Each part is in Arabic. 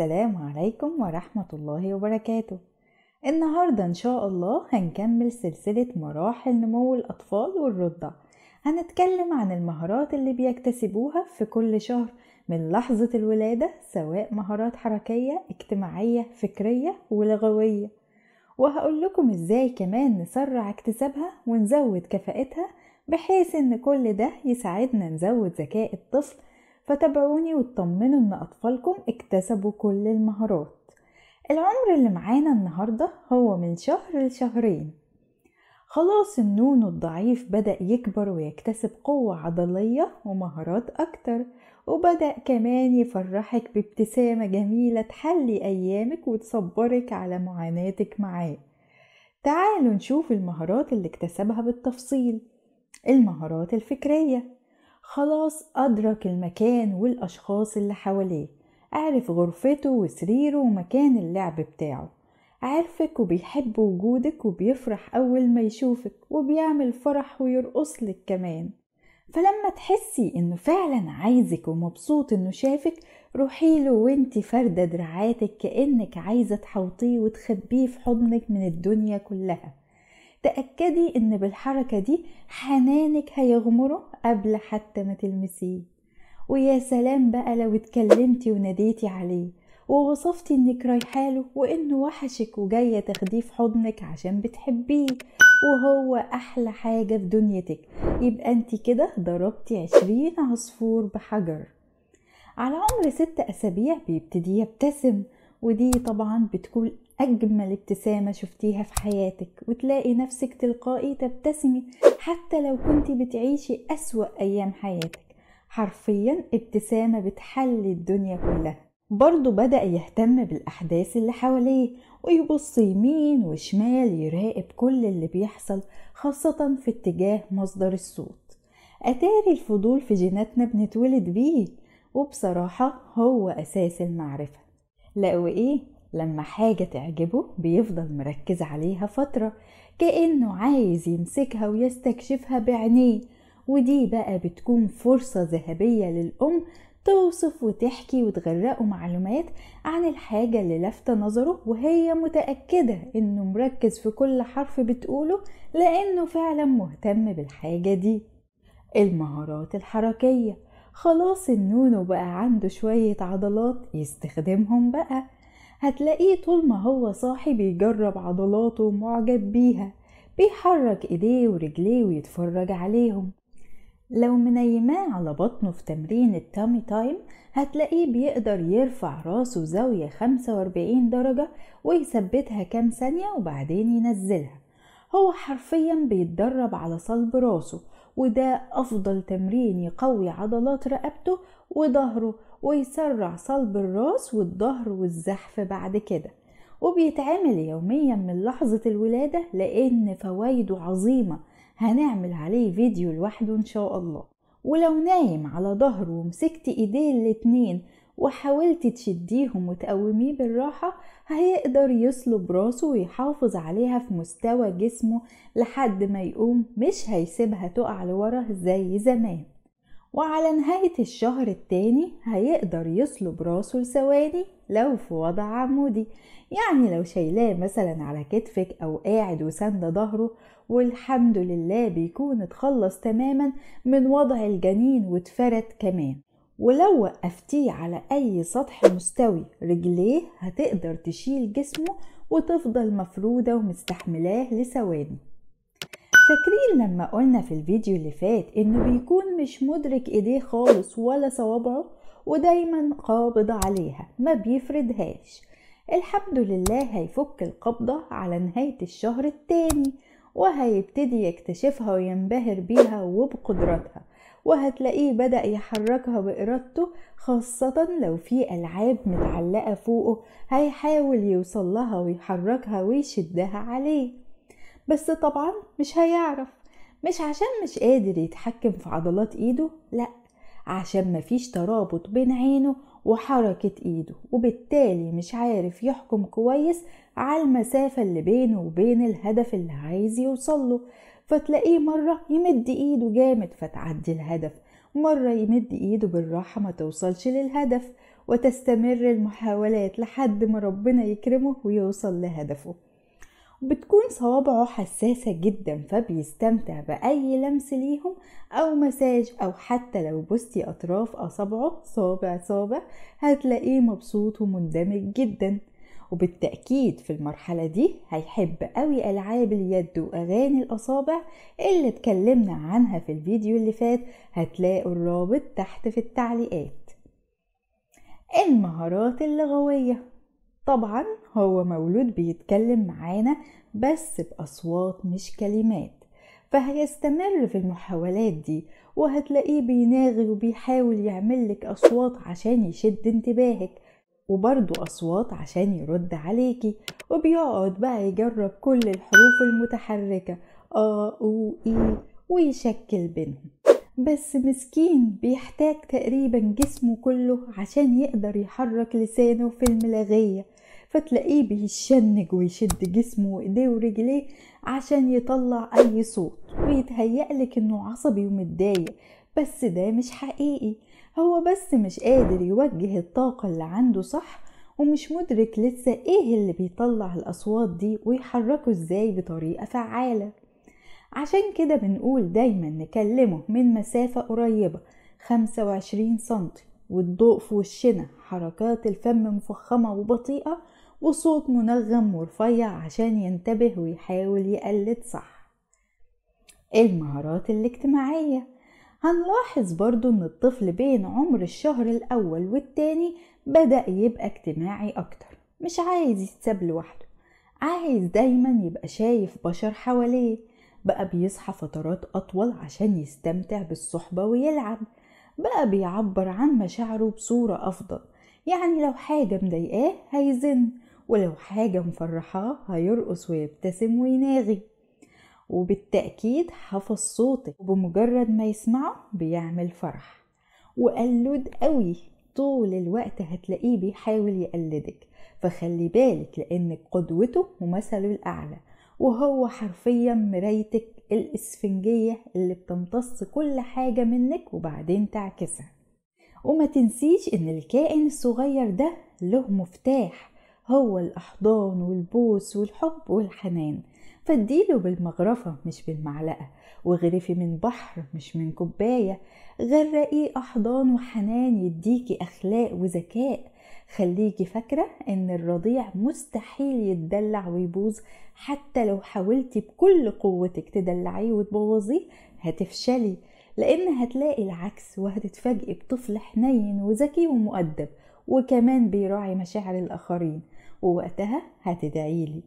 السلام عليكم ورحمة الله وبركاته. النهاردة إن شاء الله هنكمل سلسلة مراحل نمو الأطفال والرضع. هنتكلم عن المهارات اللي بيكتسبوها في كل شهر من لحظة الولادة، سواء مهارات حركية، اجتماعية، فكرية ولغوية، وهقول لكم إزاي كمان نسرع اكتسابها ونزود كفاءتها، بحيث إن كل ده يساعدنا نزود ذكاء الطفل. فتابعوني وتطمنوا ان اطفالكم اكتسبوا كل المهارات. العمر اللي معانا النهاردة هو من شهر لشهرين. خلاص النون الضعيف بدأ يكبر ويكتسب قوة عضلية ومهارات اكتر، وبدأ كمان يفرحك بابتسامة جميلة تحلي ايامك وتصبرك على معاناتك معاه. تعالوا نشوف المهارات اللي اكتسبها بالتفصيل. المهارات الفكرية، خلاص أدرك المكان والأشخاص اللي حواليه، عارف غرفته وسريره ومكان اللعب بتاعه، عارفك وبيحب وجودك وبيفرح أول ما يشوفك وبيعمل فرح ويرقصلك كمان. فلما تحسي إنه فعلا عايزك ومبسوط إنه شافك، روحيله وإنتي فردة دراعاتك كأنك عايزة تحوطيه وتخبيه في حضنك من الدنيا كلها. تأكدي إن بالحركة دي حنانك هيغمره قبل حتى ما تلمسيه. ويا سلام بقى لو اتكلمتي وناديتي عليه ووصفتي إنك رايحاله وإنه وحشك وجاية تاخديه في حضنك عشان بتحبيه وهو أحلى حاجة في دنيتك، يبقى انتي كده ضربتي 20 عصفور بحجر. على عمر 6 أسابيع بيبتدي يبتسم، ودي طبعا بتكون أجمل ابتسامة شفتيها في حياتك، وتلاقي نفسك تلقائي تبتسمي حتى لو كنت بتعيشي أسوأ أيام حياتك. حرفيا ابتسامة بتحلي الدنيا كلها. برضو بدأ يهتم بالأحداث اللي حواليه ويبص يمين وشمال، يراقب كل اللي بيحصل خاصة في اتجاه مصدر الصوت. أتاري الفضول في جيناتنا بنتولد بيه، وبصراحة هو أساس المعرفة. لقوا إيه؟ لما حاجة تعجبه بيفضل مركز عليها فترة، كأنه عايز يمسكها ويستكشفها بعينيه، ودي بقى بتكون فرصة ذهبية للأم توصف وتحكي وتغرقه معلومات عن الحاجة اللي لافتة نظره، وهي متأكدة إنه مركز في كل حرف بتقوله لأنه فعلا مهتم بالحاجة دي. المهارات الحركية، خلاص النونو بقى عنده شوية عضلات يستخدمهم بقى. هتلاقيه طول ما هو صاحي بيجرب عضلاته ومعجب بيها، بيحرك ايديه ورجليه ويتفرج عليهم. لو منيماه على بطنه في تمرين التامي تايم، هتلاقيه بيقدر يرفع راسه زاوية 45 درجة ويثبتها كام ثانية وبعدين ينزلها. هو حرفيا بيتدرب على صلب راسه، وده أفضل تمرين يقوي عضلات رقبته وظهره ويسرع صلب الراس والظهر والزحف بعد كده. وبيتعمل يوميا من لحظة الولادة لأن فوائده عظيمة، هنعمل عليه فيديو لوحده إن شاء الله. ولو نايم على ظهره ومسكت إيديه الاتنين وحاولت تشديهم وتقوميه بالراحة، هيقدر يصلب راسه ويحافظ عليها في مستوى جسمه لحد ما يقوم، مش هيسيبها تقع لورا زي زمان. وعلى نهاية الشهر التاني هيقدر يصلب راسه لثواني لو في وضع عمودي، يعني لو شايلاه مثلا على كتفك أو قاعد وسند ظهره، والحمد لله بيكون اتخلص تماما من وضع الجنين واتفرد كمان. ولو وقفتيه على أي سطح مستوي رجليه، هتقدر تشيل جسمه وتفضل مفرودة ومستحملاه لثواني. فاكرين لما قلنا في الفيديو اللي فات انه بيكون مش مدرك ايديه خالص ولا صوابعه، ودايما قابض عليها ما بيفردهاش؟ الحمد لله هيفك القبضة على نهاية الشهر التاني، وهيبتدي يكتشفها وينبهر بيها وبقدراتها، وهتلاقيه بدأ يحركها بإرادته، خاصة لو في ألعاب متعلقة فوقه هيحاول يوصل لها ويحركها ويشدها عليه. بس طبعا مش هيعرف، مش عشان مش قادر يتحكم في عضلات ايده، لا، عشان مفيش ترابط بين عينه وحركة ايده، وبالتالي مش عارف يحكم كويس على المسافة اللي بينه وبين الهدف اللي عايز يوصله. فتلاقيه مرة يمد ايده جامد فتعدي الهدف، مرة يمد ايده بالراحة ما توصلش للهدف، وتستمر المحاولات لحد ما ربنا يكرمه ويوصل لهدفه. بتكون صوابعه حساسة جدا فبيستمتع بأي لمس ليهم أو مساج، أو حتى لو بستي أطراف أصابعه صابع صابع هتلاقيه مبسوط ومندمج جدا. وبالتأكيد في المرحلة دي هيحب قوي ألعاب اليد وأغاني الأصابع اللي اتكلمنا عنها في الفيديو اللي فات، هتلاقوا الرابط تحت في التعليقات. المهارات اللغوية، طبعا هو مولود بيتكلم معانا بس بأصوات مش كلمات، فهيستمر في المحاولات دي وهتلاقيه بيناغي وبيحاول يعملك أصوات عشان يشد انتباهك، وبرضو أصوات عشان يرد عليكي، وبيقعد بقى يجرب كل الحروف المتحركة آ أو إي ويشكل بينهم. بس مسكين بيحتاج تقريبا جسمه كله عشان يقدر يحرك لسانه في الملاغية، فتلاقيه بيشنج ويشد جسمه وايديه ورجليه عشان يطلع اي صوت، ويتهيألك انه عصبي ومتضايق، بس ده مش حقيقي. هو بس مش قادر يوجه الطاقة اللي عنده صح، ومش مدرك لسه ايه اللي بيطلع الاصوات دي ويحركه ازاي بطريقة فعالة. عشان كده بنقول دايما نكلمه من مسافة قريبة 25 سنتي، والضوء في وشنا، حركات الفم مفخمة وبطيئة، وصوت منغم ورفيع عشان ينتبه ويحاول يقلد صح. المهارات الاجتماعية، هنلاحظ برضو ان الطفل بين عمر الشهر الاول والتاني بدأ يبقى اجتماعي اكتر، مش عايز يتساب لوحده، عايز دايما يبقى شايف بشر حواليه، بقى بيصحى فترات أطول عشان يستمتع بالصحبة ويلعب، بقى بيعبر عن مشاعره بصورة أفضل، يعني لو حاجة مضايقاه هيزن، ولو حاجة مفرحاه هيرقص ويبتسم ويناغي. وبالتأكيد حفظ صوتك، وبمجرد ما يسمعه بيعمل فرح، وقلود قوي طول الوقت هتلاقيه بيحاول يقلدك، فخلي بالك لأنك قدوته ومثله الأعلى، وهو حرفيا مرايتك الإسفنجية اللي بتمتص كل حاجة منك وبعدين تعكسها. وما تنسيش ان الكائن الصغير ده له مفتاح، هو الأحضان والبوس والحب والحنان، فاديله بالمغرفة مش بالمعلقة، وغرفي من بحر مش من كوباية، غرقيه أحضان وحنان يديكي أخلاق وذكاء. خليكي فاكرة ان الرضيع مستحيل يتدلع ويبوظ، حتى لو حاولتي بكل قوتك تدلعيه وتبوظيه هتفشلي، لان هتلاقي العكس، وهتتفاجئي بطفل حنين وذكي ومؤدب، وكمان بيراعي مشاعر الاخرين، ووقتها هتدعيلي.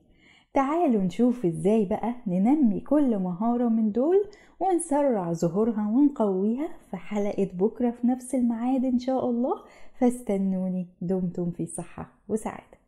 تعالوا نشوف ازاي بقى ننمي كل مهارة من دول ونسرع ظهورها ونقويها في حلقة بكرة في نفس الميعاد ان شاء الله، فاستنوني. دمتم في صحة وسعادة.